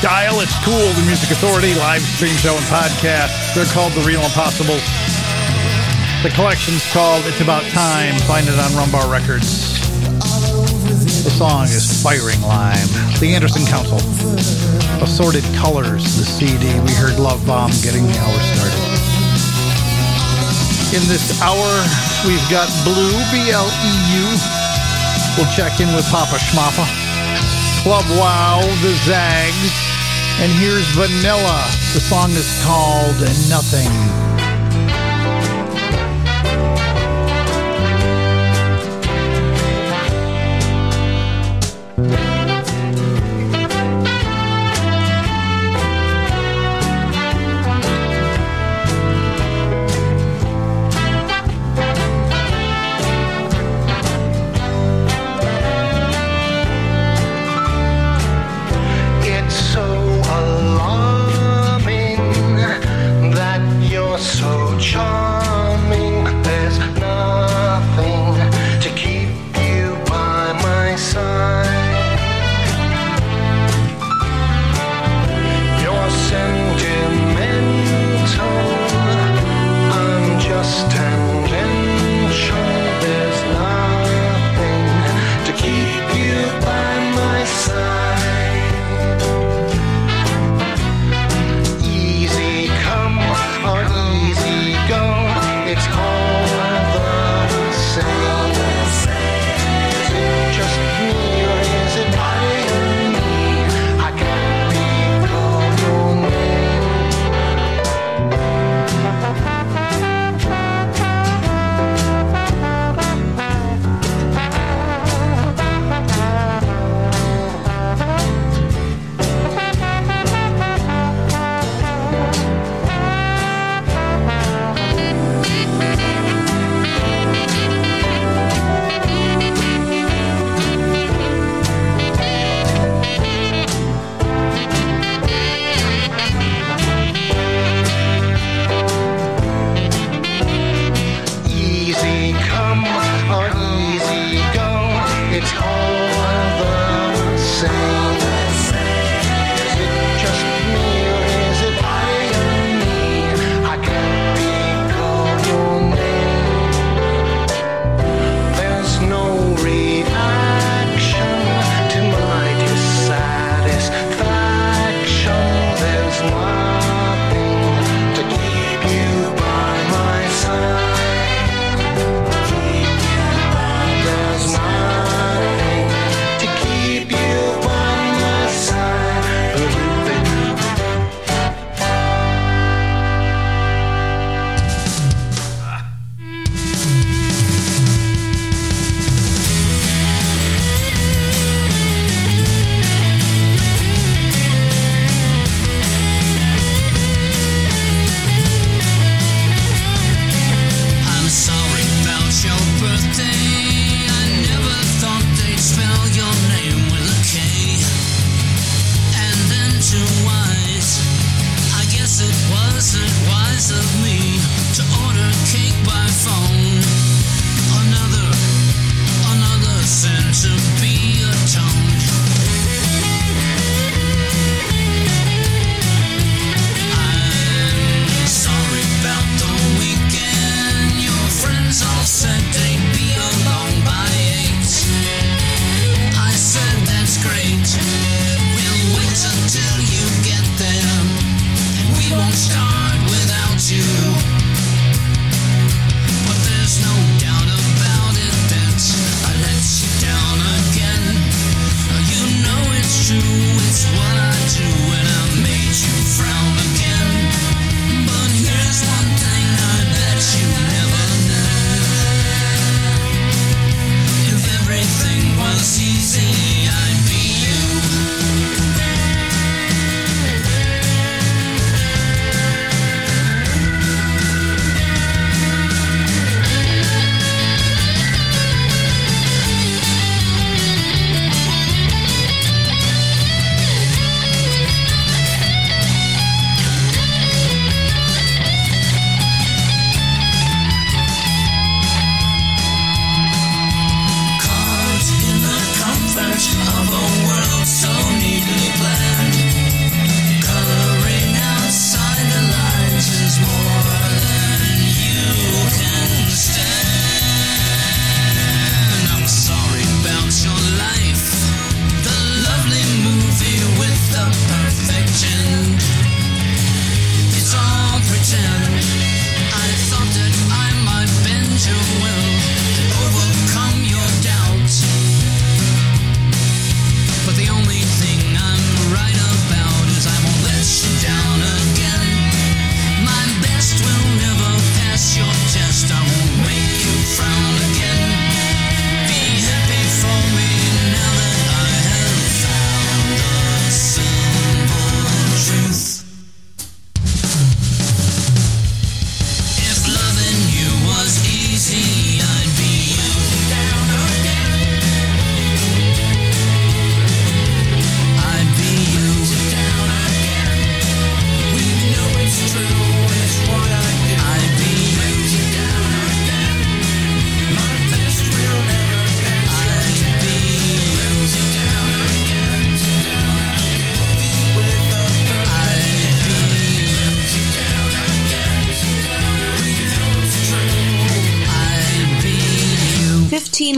Style, it's cool. The Music Authority live stream show and podcast. They're called The Real Impossibles. The collection's called It's About Time. Find it on Rum Bar Records. The song is Firing Line. The Anderson Council. Assorted Colours, the CD. We heard Love Bomb getting the hour started. In this hour, we've got Blue, B-L-E-U. We'll check in with Papa Schmappa. Club Wow, The Zags. And here's Vanilla. The song is called Nothing.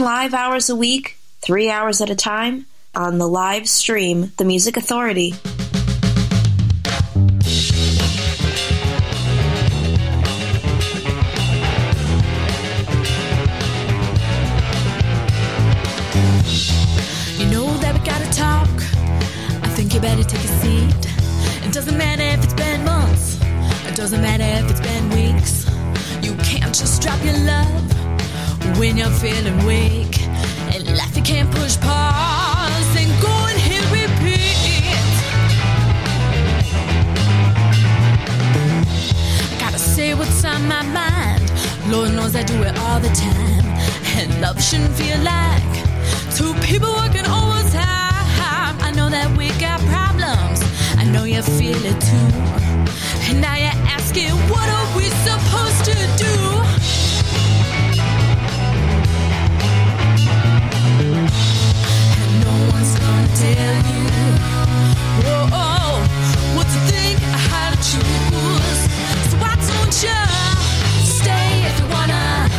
5 hours a week, 3 hours at a time, on the live stream, The Music Authority. You know that we gotta talk. I think you better take a seat. It doesn't matter if it's been months. It doesn't matter if it's been weeks. You can't just drop your love when you're feeling weak and life you can't push pause and go and hit repeat. Gotta say what's on my mind. Lord knows I do it all the time. And love shouldn't feel like two people working overtime. I know that we got problems. I know you feel it too. And now you're asking, what are we supposed to do? Tell you, whoa, what to think, how to choose. So why don't you stay if you wanna,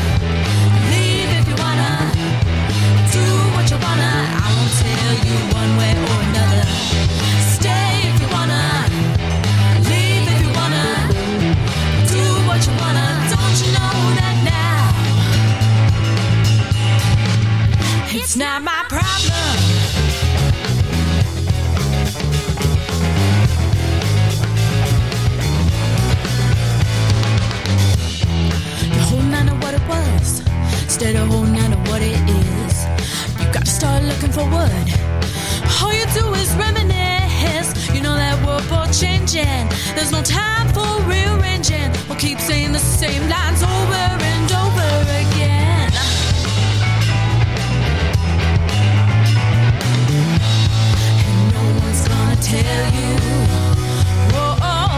leave if you wanna, do what you wanna. I won't tell you one way or another. Stay if you wanna, leave if you wanna, do what you wanna. Don't you know that now? It's not my problem. Was, instead of holding on to what it is, you gotta start looking for what all you do is reminisce. You know that we're both changing, there's no time for rearranging. We'll keep saying the same lines over and over again. And no one's gonna tell you, whoa,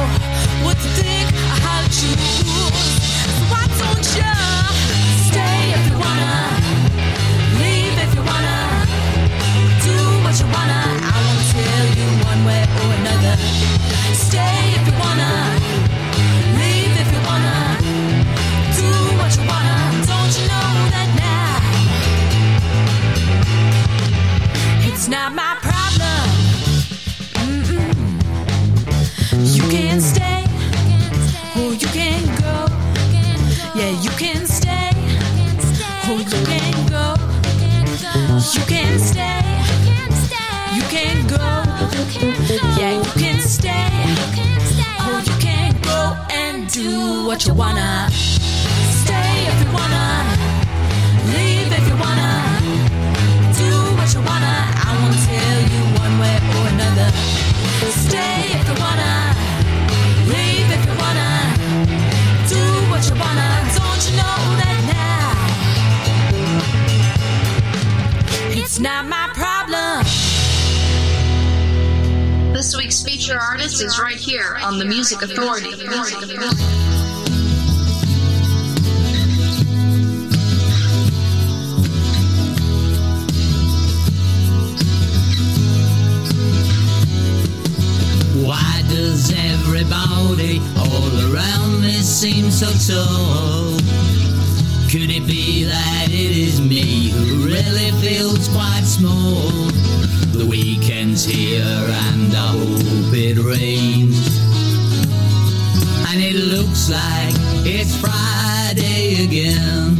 what to think, how to choose. So why don't you? Stay if you wanna, leave if you wanna, do what you wanna. Don't you know that now? It's not my problem. Mm-mm. what you wanna. Stay if you wanna, leave if you wanna, do what you wanna. I won't tell you one way or another. Stay if you wanna, leave if you wanna, do what you wanna. Don't you know that now? It's not my problem. This week's feature artist is right here on The Music Authority. Why does everybody all around me seem so tall? Could it be that it is me who really feels quite small? The weekend's here and I hope it rains. And it looks like it's Friday again.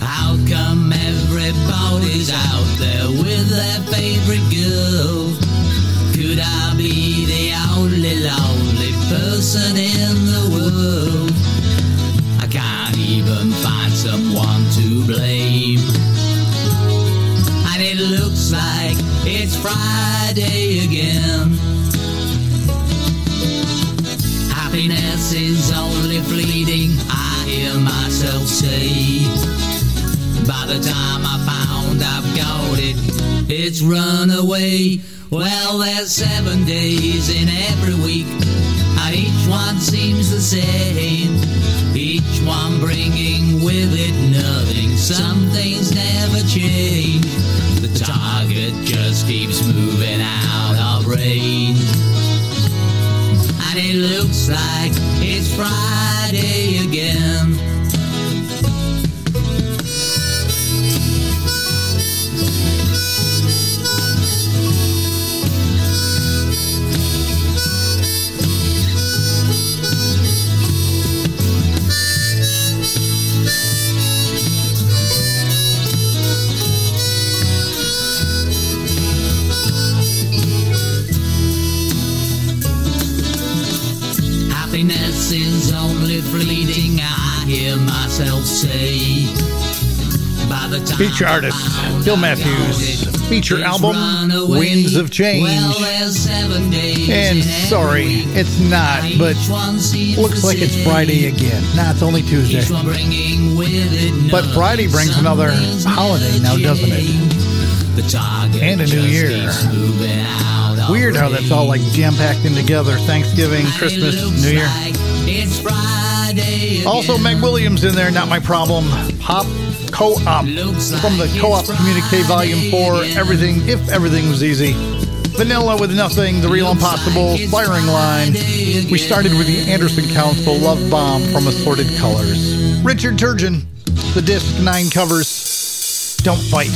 How come everybody's out there with their favourite girl? Could I be the only lonely person in the world? I can't even find someone to blame. And it looks like it's Friday again. Happiness is only fleeting, I hear myself say. By the time I found I've got it, it's run away. Well, there's 7 days in every week, and each one seems the same. Each one bringing with it nothing, some things never change. The target just keeps moving out of range. And it looks like it's Friday again. Happiness is only fleeting, I hear myself say. By the time feature artist, Bill Matthews. Feature album, Winds of Change. And sorry, it's not, but looks like it's Friday again. Nah, it's only Tuesday. But Friday brings another holiday now, doesn't it? And a new year. Weird how that's all like jam-packed in together. Thanksgiving, Christmas, New Year. It's Friday. Also, Meg Williams in there, Not My Problem. Pop Co-op from the Co-op Communique Day Volume 4, Everything, If Everything Was Easy. Vanilla with Nothing, The Real Impossibles, Firing Line. We started with The Anderson Council, Love Bomb from Assorted Colours. Richard Turgeon, The Disc Nine Covers, Don't Fight.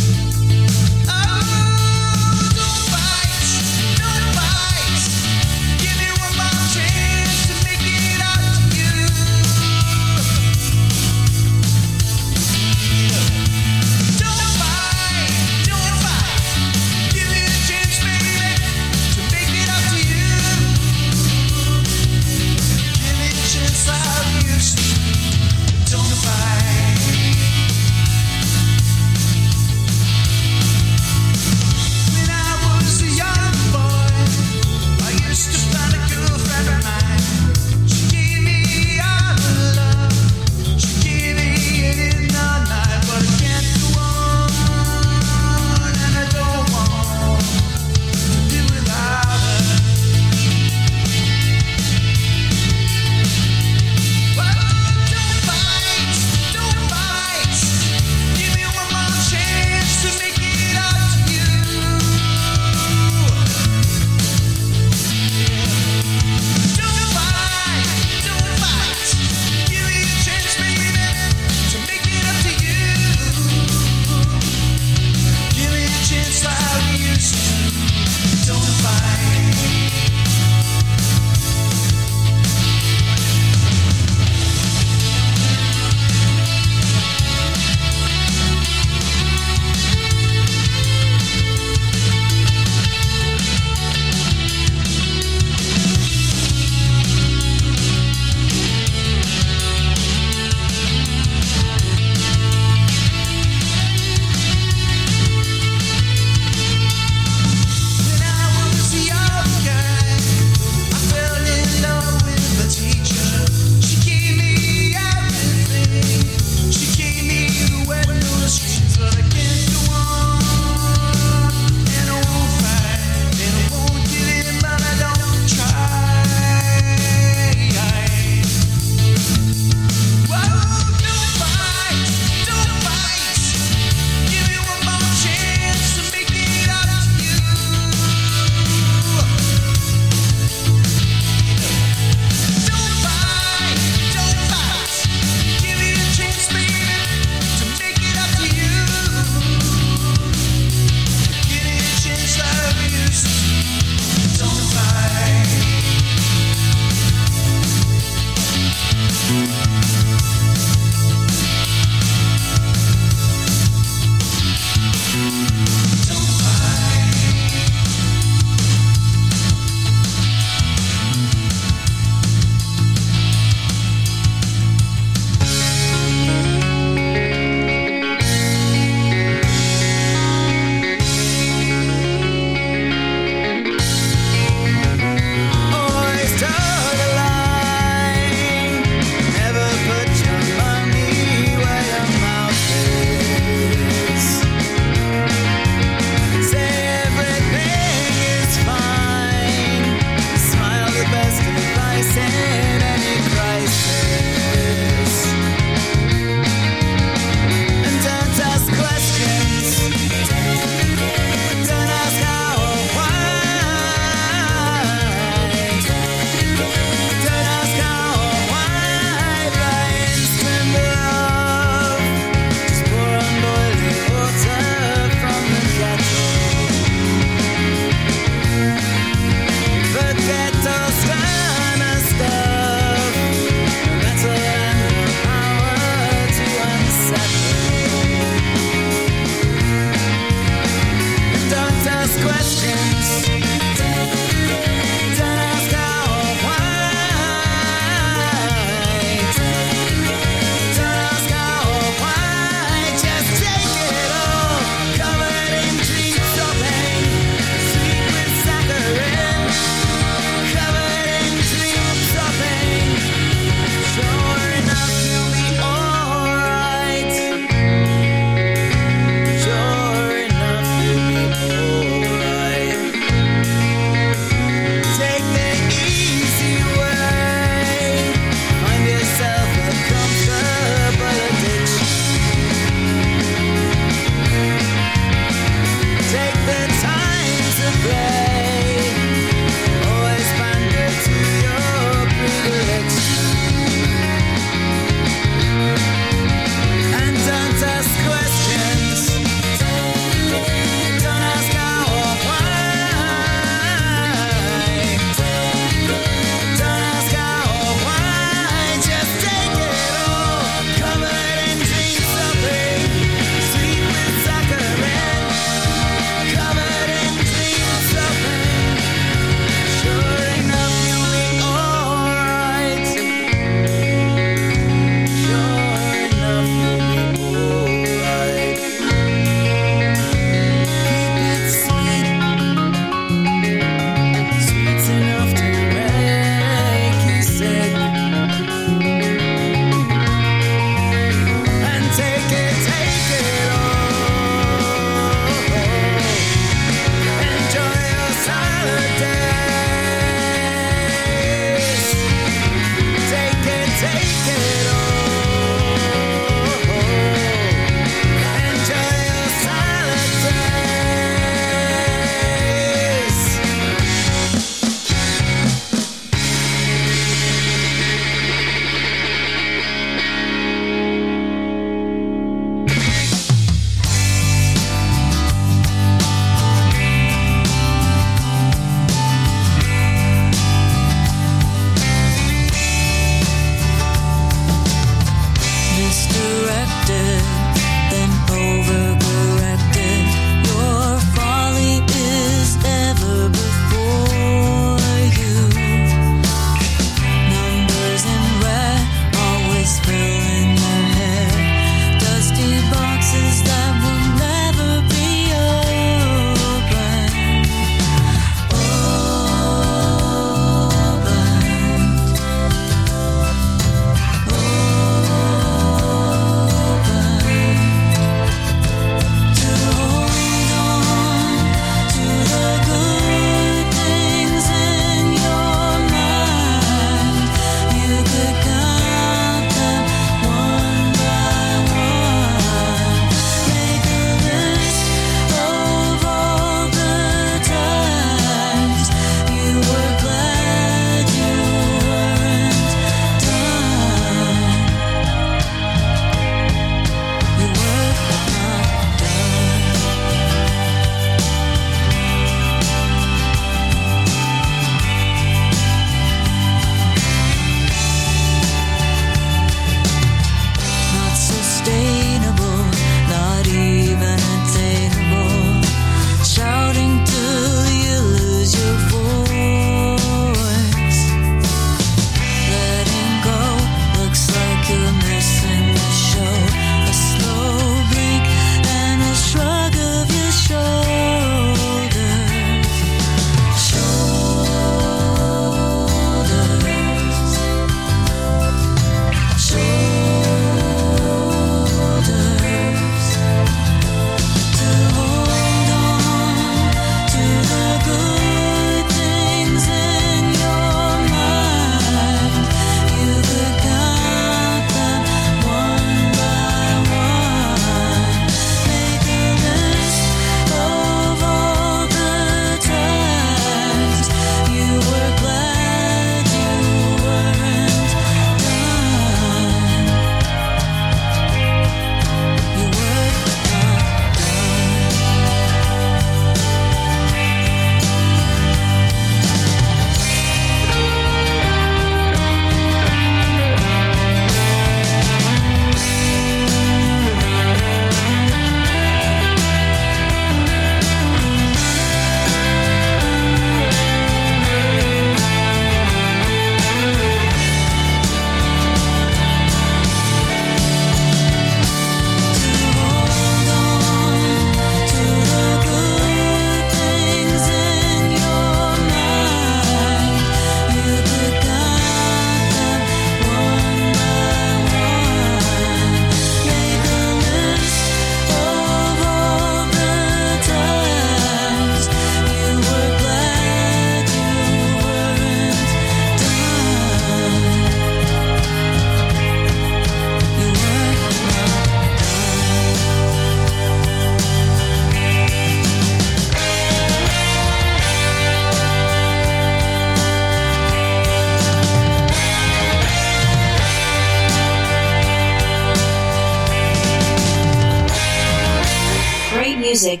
Great music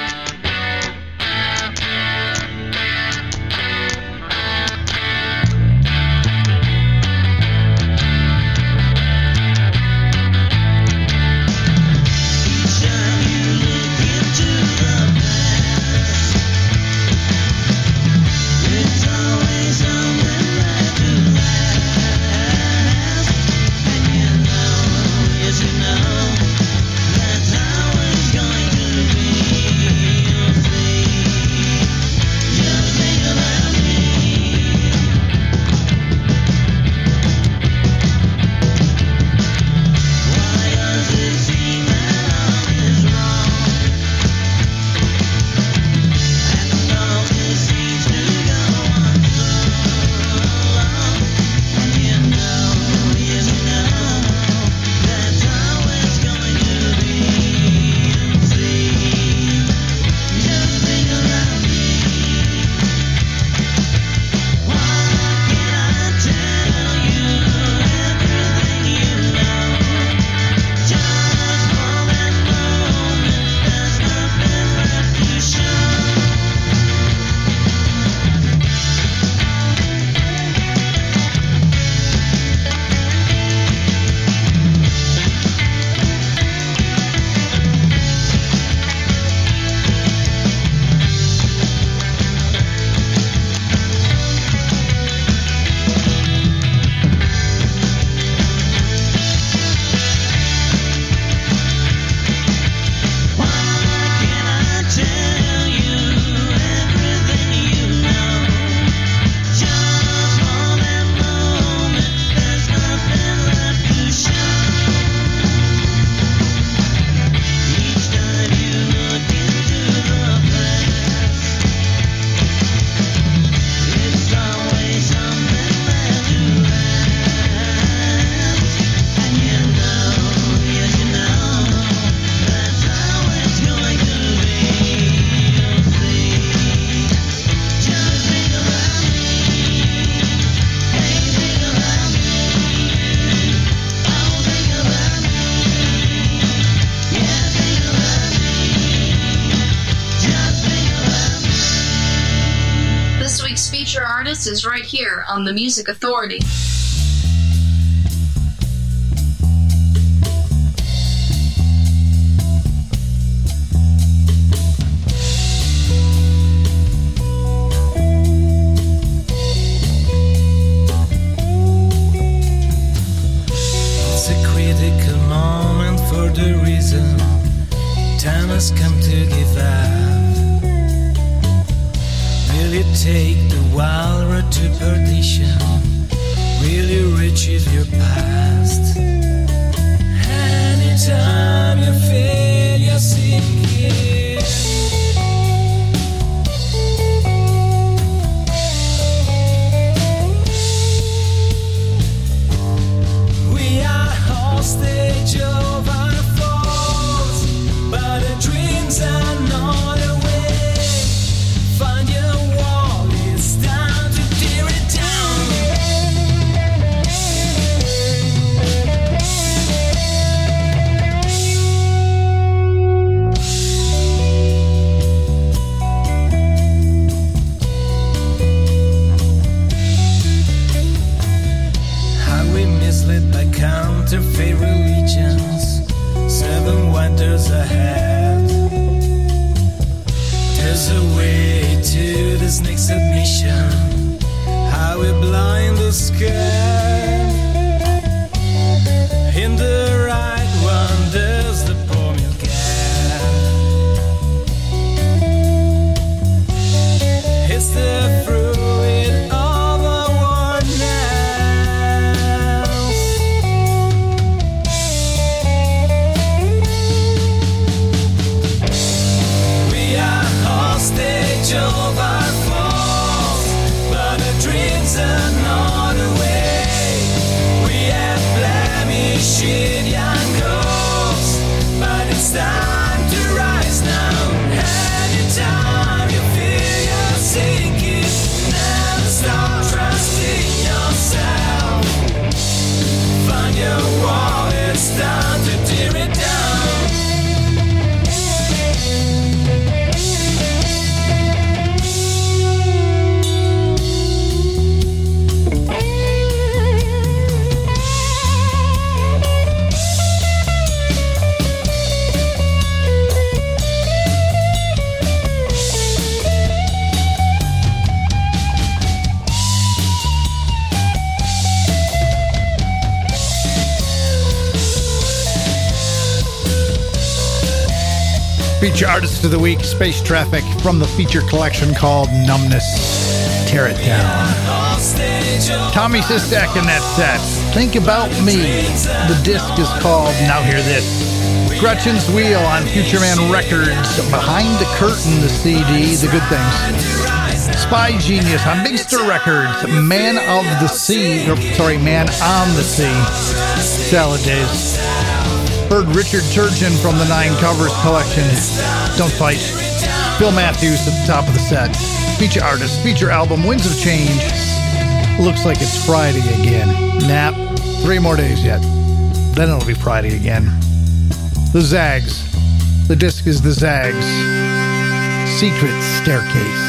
Is right here on The Music Authority. It's a critical moment for the reason time has come to give up. Will it take wild road to perdition? Will you retrieve your past? Anytime you feel you're sinking, we are hostage of our thoughts, but our dreams are not away. Find your counterfeit religions, seven wonders ahead. There's a way to this next admission, how we blind the sky. In the right one, there's the poem you get. It's the fruit. Feature Artist of the Week, Space Traffic, from the feature collection called Numbness. Tear it down. Tommy Sistak in that set. Think About Me. The disc is called Now Hear This. Gretchen's Wheel on Future Man Records. Behind the Curtain, the CD, The Good Things. Spy Genius on Big Star Records. Man on the Sea. Salad Days. Heard Richard Turgeon from the Nine Covers collection. Don't Fight. Bill Matthews at the top of the set. Feature Artist, feature album, Winds of Change. Looks like it's Friday again. Nap. 3 more days yet. Then it'll be Friday again. The Zags. The disc is The Zags. Secret Staircase.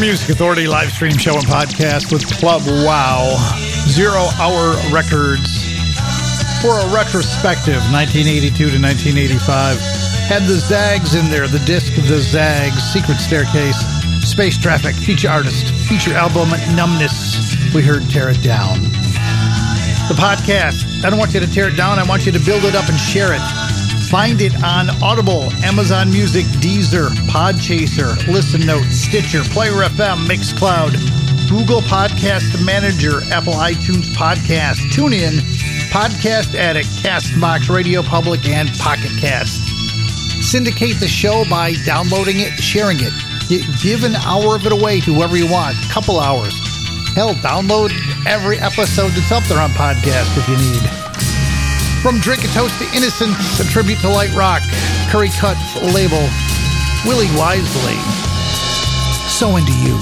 Music Authority live stream show and podcast with Club Wow, 0 Hour Records, for a retrospective 1982 to 1985. Had the Zags in there, the disc The Zags, Secret Staircase, Space Traffic, feature artist, feature album, Numbness. We heard Tear It Down. The podcast, I don't want you to tear it down, I want you to build it up and share it. Find it on Audible, Amazon Music, Deezer, Podchaser, Listen Note, Stitcher, Player FM, Mixcloud, Google Podcast Manager, Apple iTunes Podcast, TuneIn, Podcast Addict, CastBox, Radio Public, and Pocket Cast. Syndicate the show by downloading it, sharing it. Give an hour of it away to whoever you want, a couple hours. Hell, download every episode that's up there on podcast if you need. From Drink a Toast to Innocence, a tribute to light rock, Curry Cut's label, Willie Wisely. So into you,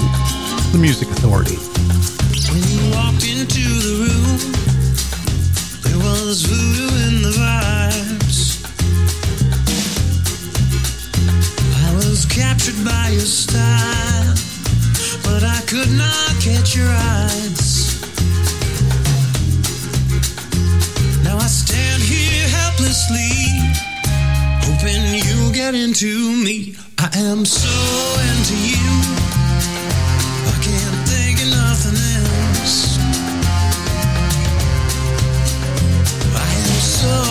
the Music Authority. When you walked into the room, there was voodoo in the vibes. I was captured by your style, but I could not catch your eyes. Now I stand here helplessly, hoping you get into me. I am so into you, I can't think of nothing else. I am so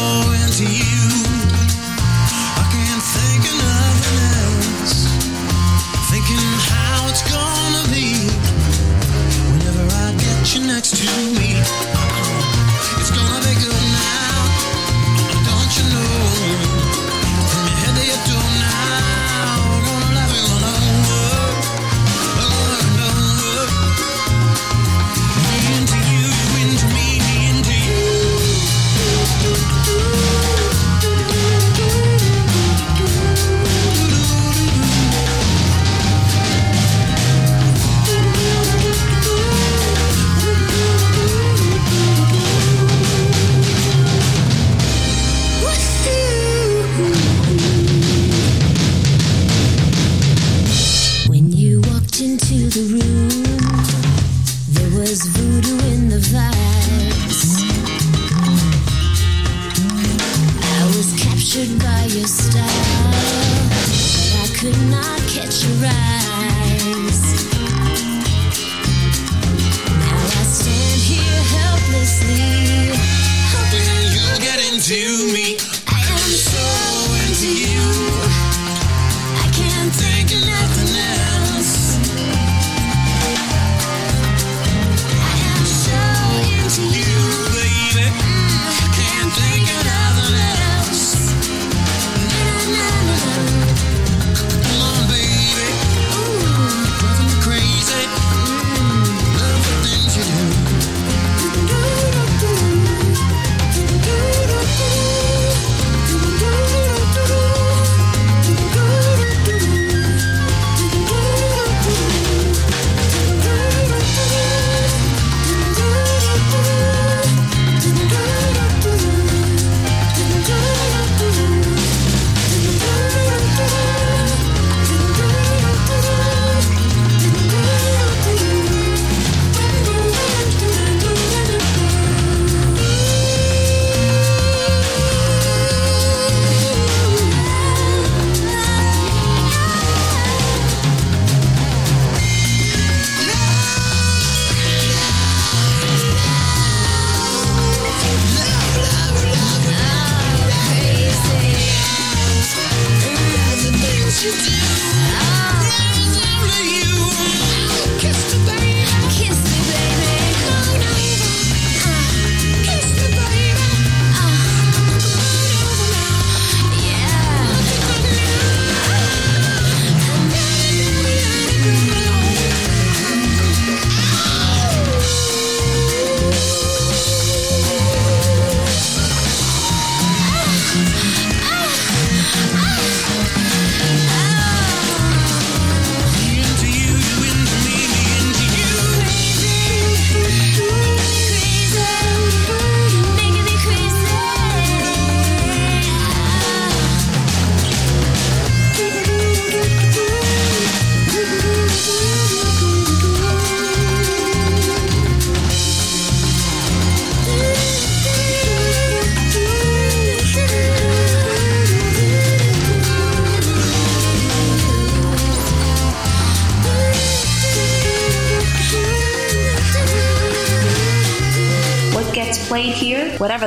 into you, I can't think of nothing else. Thinking how it's gonna be whenever I get you next to me. It's gonna be good now, don't you know? From your head to your toe now, gonna love you, gonna work, gonna work. Me into you, into me, into you. played here whatever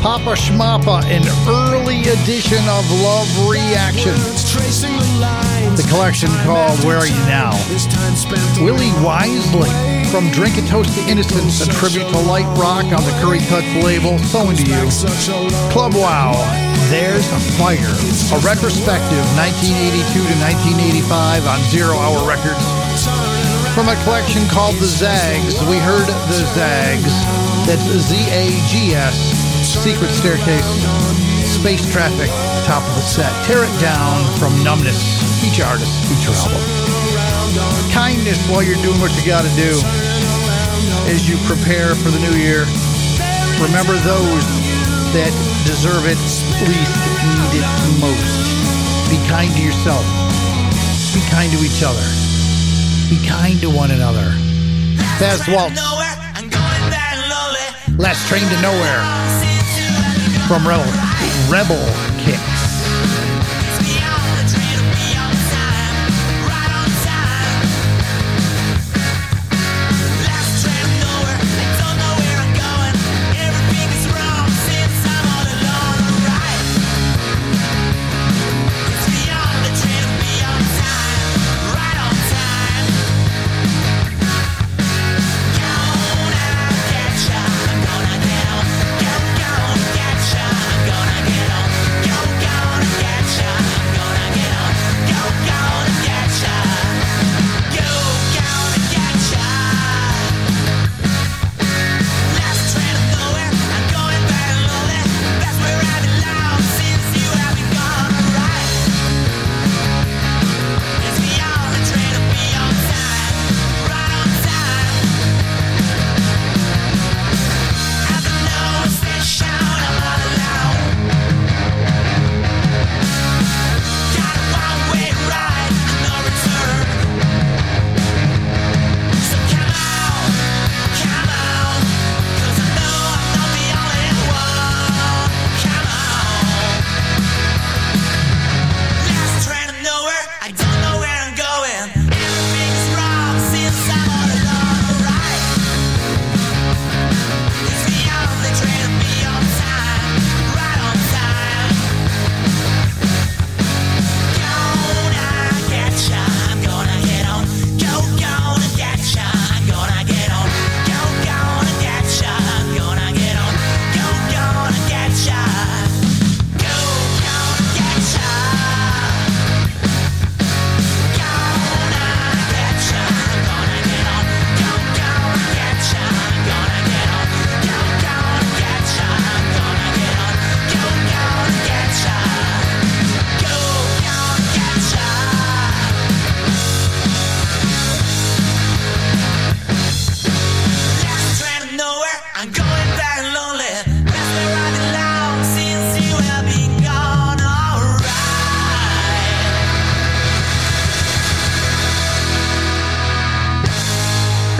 Pop Papa Schmappa, an early edition of Love Reaction. The collection called Where Are You Now? Willie Wisely from Drink and Toast to Innocence, a tribute to light rock on the Curry Cuts label, So Into You. Club Wow, There's a Fire, a retrospective 1982 to 1985 on Zero Hour Records. From a collection called The Zags, we heard The Zags, that's Z-A-G-S, Secret Staircase, Space Traffic, top of the set. Tear It Down from Numbness, feature artist, feature album. Kindness while you're doing what you gotta do as you prepare for the new year. Remember those that deserve it least, need it most. Be kind to yourself. Be kind to each other. Be kind to one another. That's Waltz. Last Train to Nowhere from Rebel Kicks.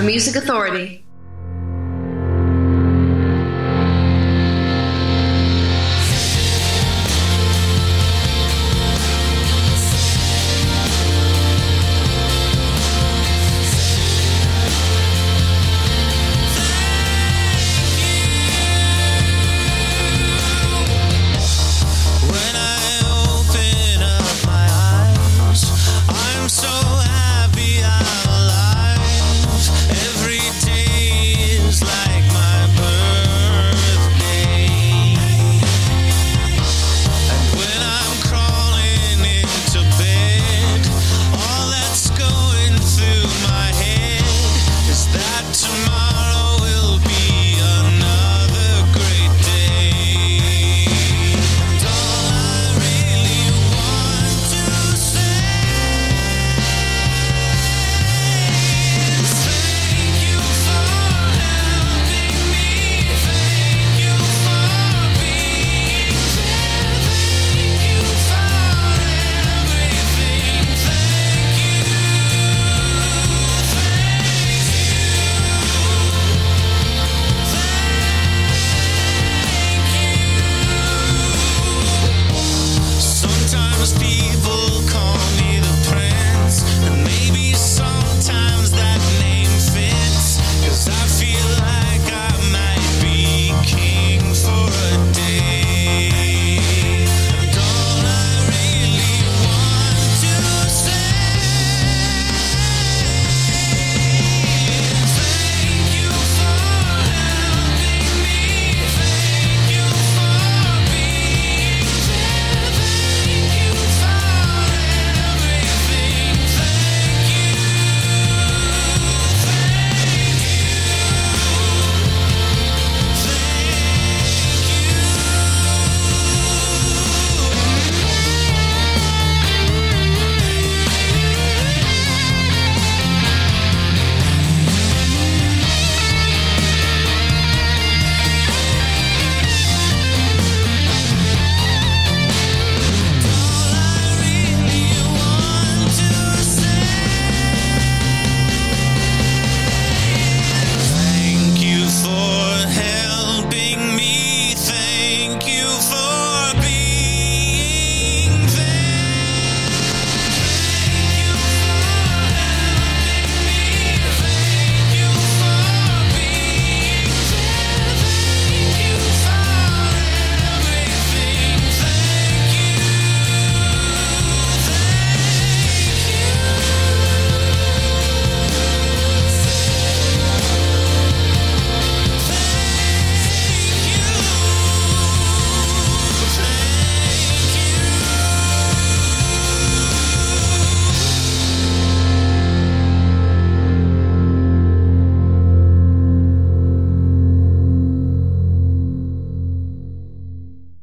Music Authority.